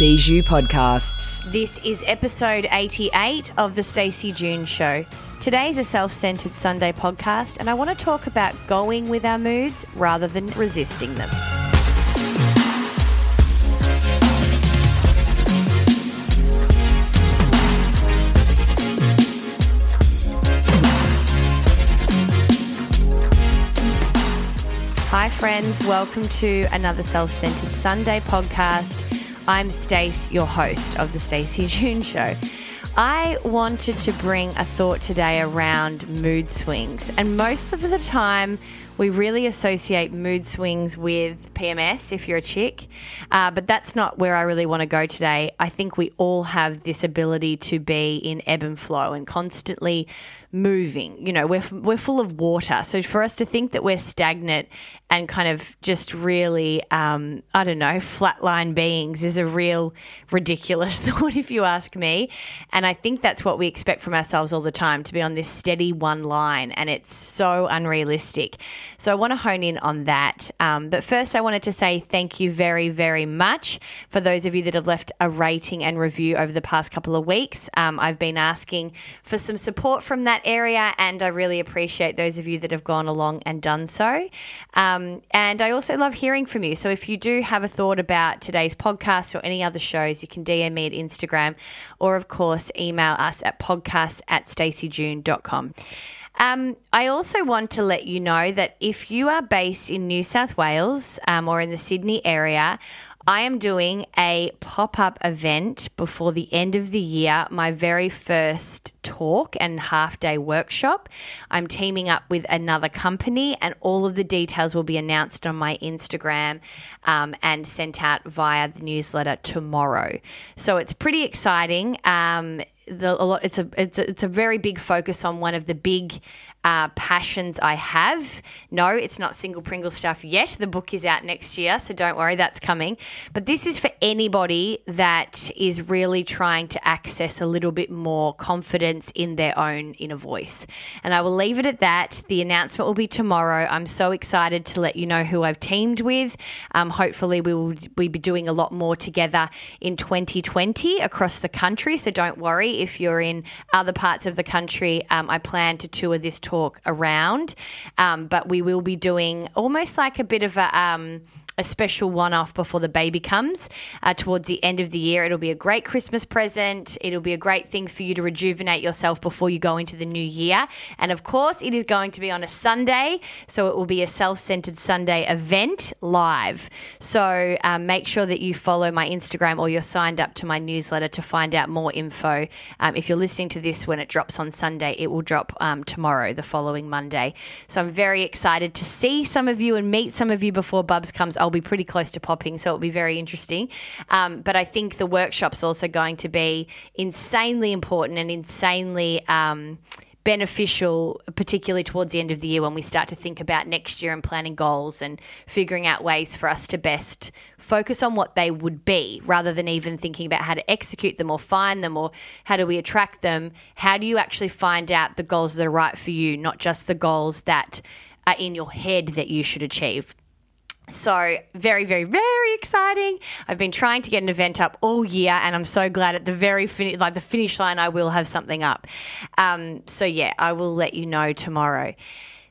Bijou Podcasts. This is episode 88 of The Stacey June Show. Today's a Self Centred Sunday podcast, and I want to talk about going with our moods rather than resisting them. Hi friends, welcome to another Self Centred Sunday podcast. I'm Stace, your host of The Stacey June Show. I wanted to bring a thought today around mood swings. And most of the time, we really associate mood swings with PMS if you're a chick. But that's not where I really want to go today. I think we all have this ability to be in ebb and flow and constantly moving. You know, we're full of water. So for us to think that we're stagnant and kind of just really, flatline beings is a real ridiculous thought if you ask me. And I think that's what we expect from ourselves all the time, to be on this steady one line, and it's so unrealistic. So I want to hone in on that. But first I wanted to say thank you very, very much for those of you that have left a rating and review over the past couple of weeks. I've been asking for some support from that area, and I really appreciate those of you that have gone along and done so. And I also love hearing from you. So if you do have a thought about today's podcast or any other shows, you can DM me at Instagram, or of course email us at podcast@staceyjune.com. I also want to let you know that if you are based in New South Wales or in the Sydney area, I am doing a pop-up event before the end of the year, my very first talk and half-day workshop. I'm teaming up with another company, and all of the details will be announced on my Instagram and sent out via the newsletter tomorrow. So it's pretty exciting. It's a very big focus on one of the big passions I have. No, it's not Single Pringle stuff yet. The book is out next year, so don't worry, that's coming. But this is for anybody that is really trying to access a little bit more confidence in their own inner voice. And I will leave it at that. The announcement will be tomorrow. I'm so excited to let you know who I've teamed with. Hopefully we'll be doing a lot more together in 2020 across the country, so don't worry if you're in other parts of the country. I plan to tour this talk around, but we will be doing almost like a bit of a special one-off before the baby comes towards the end of the year. It'll be a great Christmas present. It'll be a great thing for you to rejuvenate yourself before you go into the new year. And, of course, it is going to be on a Sunday, so it will be a Self-Centred Sunday event live. So make sure that you follow my Instagram or you're signed up to my newsletter to find out more info. If you're listening to this when it drops on Sunday, it will drop tomorrow, the following Monday. So I'm very excited to see some of you and meet some of you before Bubs comes. I'll be pretty close to popping, so it'll be very interesting. But I think the workshop's also going to be insanely important and insanely beneficial, particularly towards the end of the year when we start to think about next year and planning goals and figuring out ways for us to best focus on what they would be rather than even thinking about how to execute them or find them or how do we attract them. How do you actually find out the goals that are right for you, not just the goals that are in your head that you should achieve? So very, very, very exciting. I've been trying to get an event up all year, and I'm so glad at the very finish line I will have something up. I will let you know tomorrow.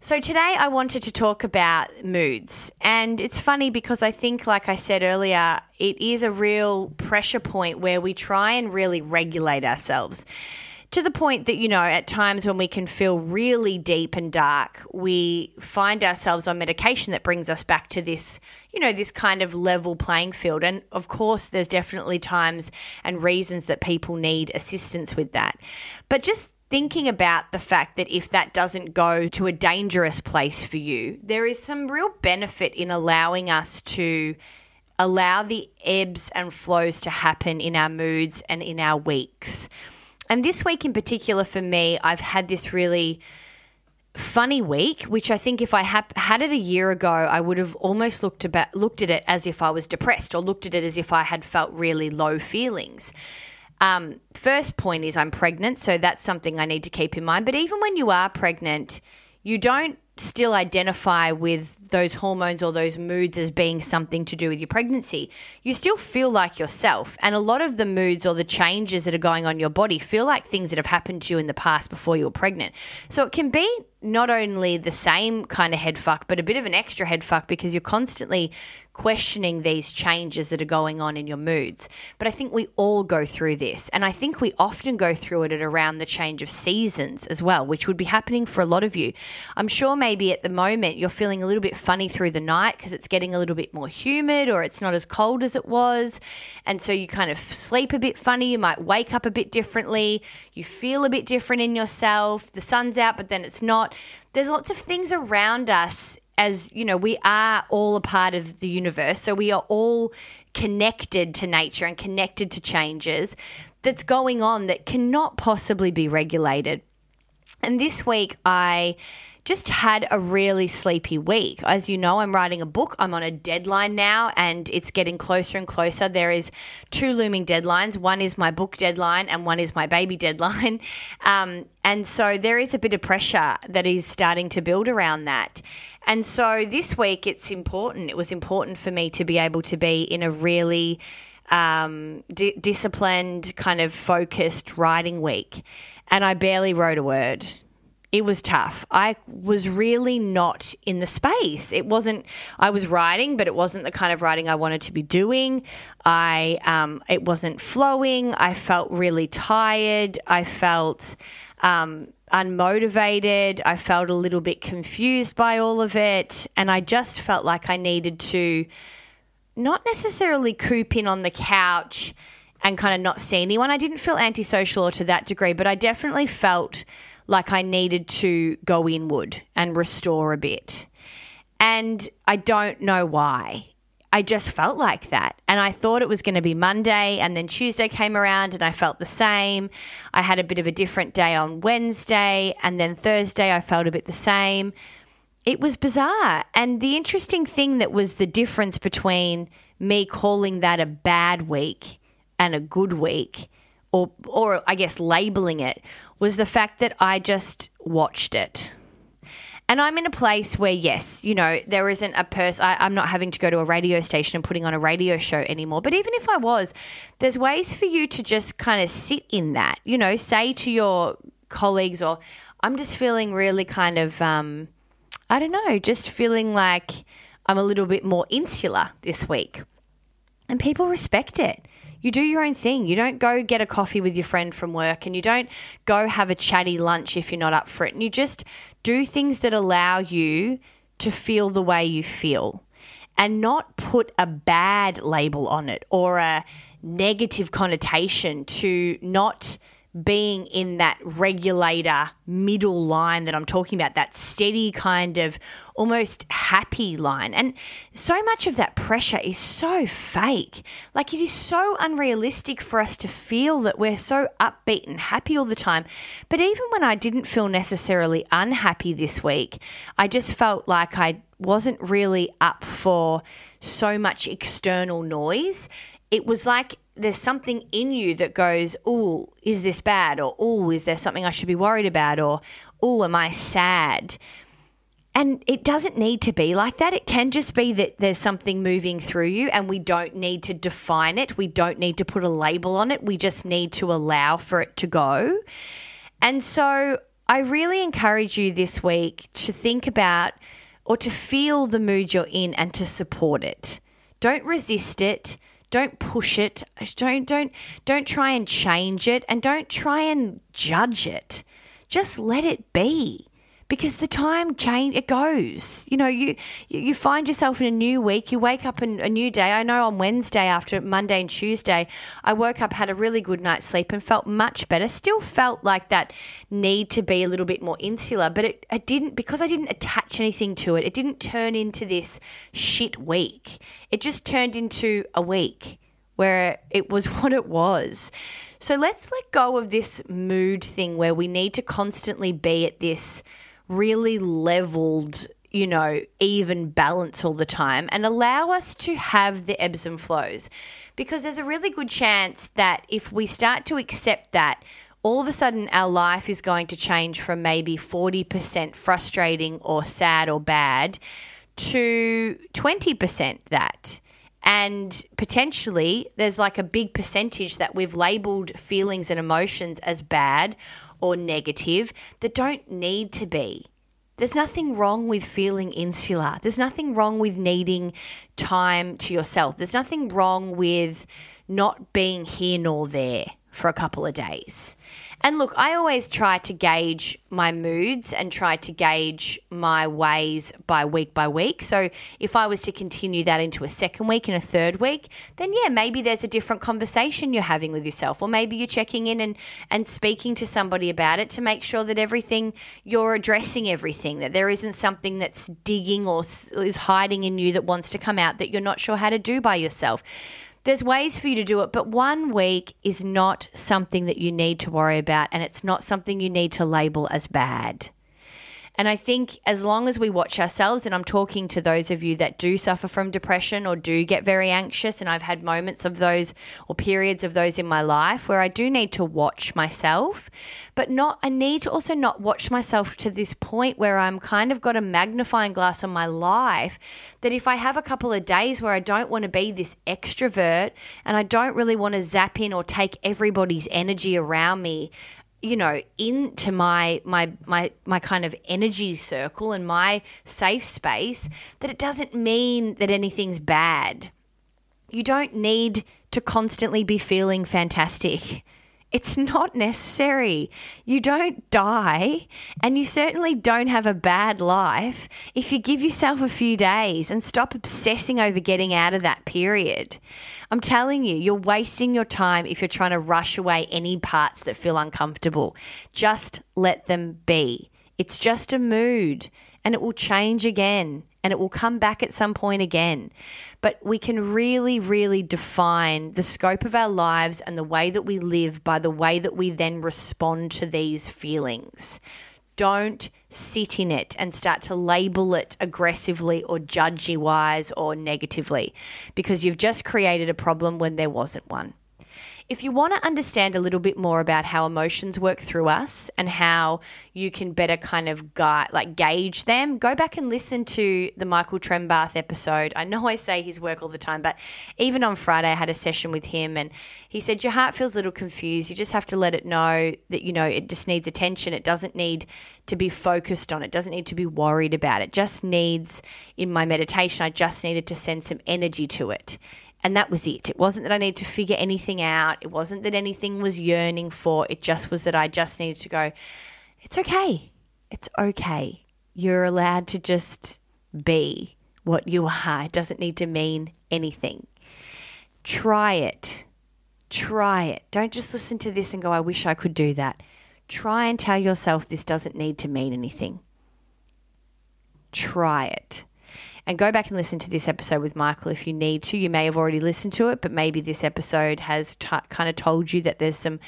So today I wanted to talk about moods, and it's funny because I think, like I said earlier, it is a real pressure point where we try and really regulate ourselves. To the point that, you know, at times when we can feel really deep and dark, we find ourselves on medication that brings us back to this, you know, this kind of level playing field. And, of course, there's definitely times and reasons that people need assistance with that. But just thinking about the fact that if that doesn't go to a dangerous place for you, there is some real benefit in allowing us to allow the ebbs and flows to happen in our moods and in our weeks. And this week in particular for me, I've had this really funny week, which I think if I had it a year ago, I would have almost looked at it as if I was depressed, or looked at it as if I had felt really low feelings. First point is I'm pregnant, so that's something I need to keep in mind. But even when you are pregnant, you don't still identify with those hormones or those moods as being something to do with your pregnancy. You still feel like yourself. And a lot of the moods or the changes that are going on in your body feel like things that have happened to you in the past before you were pregnant. So it can be not only the same kind of head fuck, but a bit of an extra head fuck, because you're constantly questioning these changes that are going on in your moods. But I think we all go through this. And I think we often go through it at around the change of seasons as well, which would be happening for a lot of you. I'm sure maybe at the moment you're feeling a little bit funny through the night because it's getting a little bit more humid, or it's not as cold as it was. And so you kind of sleep a bit funny. You might wake up a bit differently. You feel a bit different in yourself. The sun's out, but then it's not. There's lots of things around us, as you know, we are all a part of the universe. So we are all connected to nature and connected to changes that's going on that cannot possibly be regulated. And this week I just had a really sleepy week. As you know, I'm writing a book. I'm on a deadline now, and it's getting closer and closer. There is two looming deadlines. One is my book deadline and one is my baby deadline. And so there is a bit of pressure that is starting to build around that. And so this week it's important. It was important for me to be able to be in a really disciplined, kind of focused writing week. And I barely wrote a word. It was tough. I was really not in the space. I was writing, but it wasn't the kind of writing I wanted to be doing. It wasn't flowing. I felt really tired. I felt unmotivated. I felt a little bit confused by all of it. And I just felt like I needed to not necessarily coop in on the couch and kind of not see anyone. I didn't feel antisocial or to that degree, but I definitely felt like I needed to go inward and restore a bit. And I don't know why. I just felt like that. And I thought it was going to be Monday, and then Tuesday came around and I felt the same. I had a bit of a different day on Wednesday, and then Thursday I felt a bit the same. It was bizarre. And the interesting thing that was the difference between me calling that a bad week and a good week, or I guess labeling it, was the fact that I just watched it. And I'm in a place where, yes, you know, there isn't a person, I'm not having to go to a radio station and putting on a radio show anymore. But even if I was, there's ways for you to just kind of sit in that, you know, say to your colleagues, or I'm just feeling really kind of, I don't know, just feeling like I'm a little bit more insular this week. And people respect it. You do your own thing. You don't go get a coffee with your friend from work, and you don't go have a chatty lunch if you're not up for it. And you just do things that allow you to feel the way you feel, and not put a bad label on it or a negative connotation to not being in that regulator middle line that I'm talking about, that steady kind of almost happy line. And so much of that pressure is so fake. Like, it is so unrealistic for us to feel that we're so upbeat and happy all the time. But even when I didn't feel necessarily unhappy this week, I just felt like I wasn't really up for so much external noise. It was like there's something in you that goes, oh, is this bad? Or, oh, is there something I should be worried about? Or, oh, am I sad? And it doesn't need to be like that. It can just be that there's something moving through you, and we don't need to define it. We don't need to put a label on it. We just need to allow for it to go. And so I really encourage you this week to think about, or to feel the mood you're in and to support it. Don't resist it. Don't push it. Don't try and change it, and don't try and judge it. Just let it be, because the time change, it goes. You know, you find yourself in a new week. You wake up in a new day. I know on Wednesday after Monday and Tuesday, I woke up, had a really good night's sleep and felt much better. Still felt like that need to be a little bit more insular, but it didn't, because I didn't attach anything to it. It didn't turn into this shit week. It just turned into a week where it was what it was. So let's let go of this mood thing where we need to constantly be at this really leveled, you know, even balance all the time, and allow us to have the ebbs and flows, because there's a really good chance that if we start to accept that, all of a sudden our life is going to change from maybe 40% frustrating or sad or bad to 20% that. And potentially there's like a big percentage that we've labelled feelings and emotions as bad or negative that don't need to be. There's nothing wrong with feeling insular. There's nothing wrong with needing time to yourself. There's nothing wrong with not being here nor there for a couple of days. And look, I always try to gauge my moods and try to gauge my ways by week. So if I was to continue that into a second week and a third week, then yeah, maybe there's a different conversation you're having with yourself, or maybe you're checking in and speaking to somebody about it to make sure that everything, you're addressing everything, that there isn't something that's digging or is hiding in you that wants to come out that you're not sure how to do by yourself. There's ways for you to do it, but 1 week is not something that you need to worry about, and it's not something you need to label as bad. And I think as long as we watch ourselves, and I'm talking to those of you that do suffer from depression or do get very anxious, and I've had moments of those or periods of those in my life where I do need to watch myself, but not. I need to also not watch myself to this point where I'm kind of got a magnifying glass on my life, that if I have a couple of days where I don't want to be this extrovert and I don't really want to zap in or take everybody's energy around me, you know, into my kind of energy circle and my safe space, that it doesn't mean that anything's bad. You don't need to constantly be feeling fantastic. It's not necessary. You don't die, and you certainly don't have a bad life if you give yourself a few days and stop obsessing over getting out of that period. I'm telling you, you're wasting your time if you're trying to rush away any parts that feel uncomfortable. Just let them be. It's just a mood, and it will change again, and it will come back at some point again. But we can really, really define the scope of our lives and the way that we live by the way that we then respond to these feelings. Don't sit in it and start to label it aggressively or judgy-wise or negatively, because you've just created a problem when there wasn't one. If you want to understand a little bit more about how emotions work through us and how you can better kind of gauge them, go back and listen to the Michael Trembath episode. I know I say his work all the time, but even on Friday I had a session with him, and he said your heart feels a little confused. You just have to let it know that, you know, it just needs attention. It doesn't need to be focused on. It doesn't need to be worried about. It just needs, in my meditation, I just needed to send some energy to it. And that was it. It wasn't that I needed to figure anything out. It wasn't that anything was yearning for. It just was that I just needed to go, it's okay. It's okay. You're allowed to just be what you are. It doesn't need to mean anything. Try it. Try it. Don't just listen to this and go, I wish I could do that. Try and tell yourself this doesn't need to mean anything. Try it. And go back and listen to this episode with Michael if you need to. You may have already listened to it, but maybe this episode has kind of told you that there's some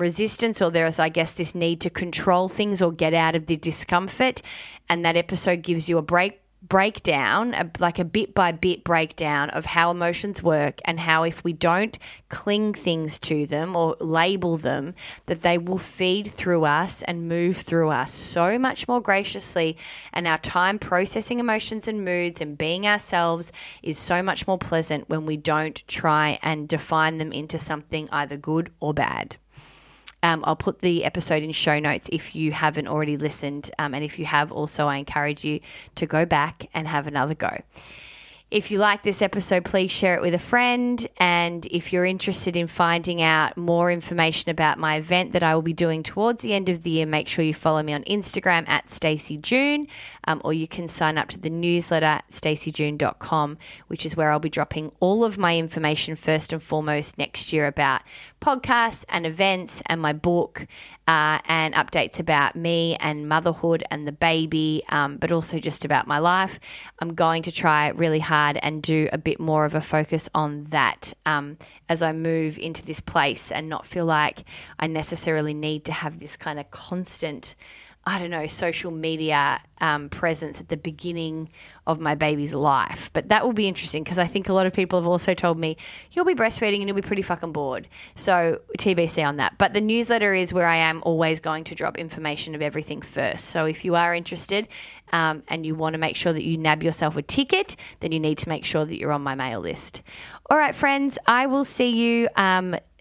resistance, or there's, I guess, this need to control things or get out of the discomfort. And that episode gives you a breakdown, like a bit-by-bit breakdown of how emotions work and how if we don't cling things to them or label them, that they will feed through us and move through us so much more graciously, and our time processing emotions and moods and being ourselves is so much more pleasant when we don't try and define them into something either good or bad. I'll put the episode in show notes if you haven't already listened. And if you have also, I encourage you to go back and have another go. If you like this episode, please share it with a friend. And if you're interested in finding out more information about my event that I will be doing towards the end of the year, make sure you follow me on Instagram at Stacey June, or you can sign up to the newsletter at staceyjune.com, which is where I'll be dropping all of my information first and foremost next year about podcasts and events and my book, and updates about me and motherhood and the baby, but also just about my life. I'm going to try really hard and do a bit more of a focus on that as I move into this place and not feel like I necessarily need to have this kind of constant, I don't know, social media presence at the beginning of my baby's life. But that will be interesting, because I think a lot of people have also told me, you'll be breastfeeding and you'll be pretty fucking bored. So TBC on that. But the newsletter is where I am always going to drop information of everything first. So if you are interested and you want to make sure that you nab yourself a ticket, then you need to make sure that you're on my mail list. All right, friends, I will see you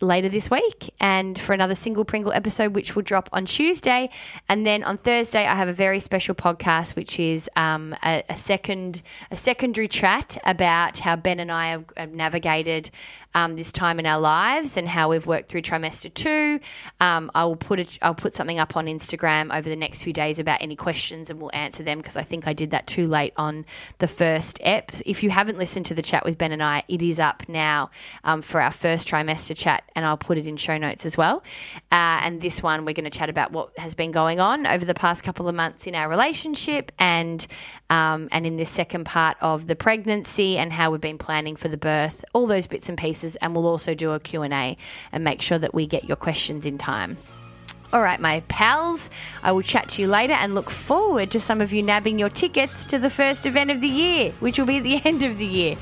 later this week, and for another Single Pringle episode, which will drop on Tuesday. And then on Thursday I have a very special podcast, which is a secondary chat about how Ben and I have navigated this time in our lives and how we've worked through trimester 2. I'll put something up on Instagram over the next few days about any questions, and we'll answer them, because I think I did that too late on the first ep. If you haven't listened to the chat with Ben and I, it is up now for our first trimester chat, and I'll put it in show notes as well. And this one, we're going to chat about what has been going on over the past couple of months in our relationship, and in this second part of the pregnancy, and how we've been planning for the birth, all those bits and pieces. And we'll also do a Q&A and make sure that we get your questions in time. All right, my pals, I will chat to you later, and look forward to some of you nabbing your tickets to the first event of the year, which will be at the end of the year.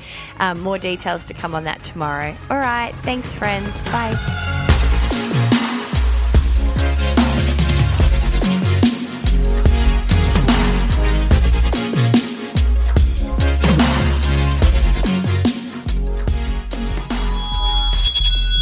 More details to come on that tomorrow. All right, thanks, friends. Bye.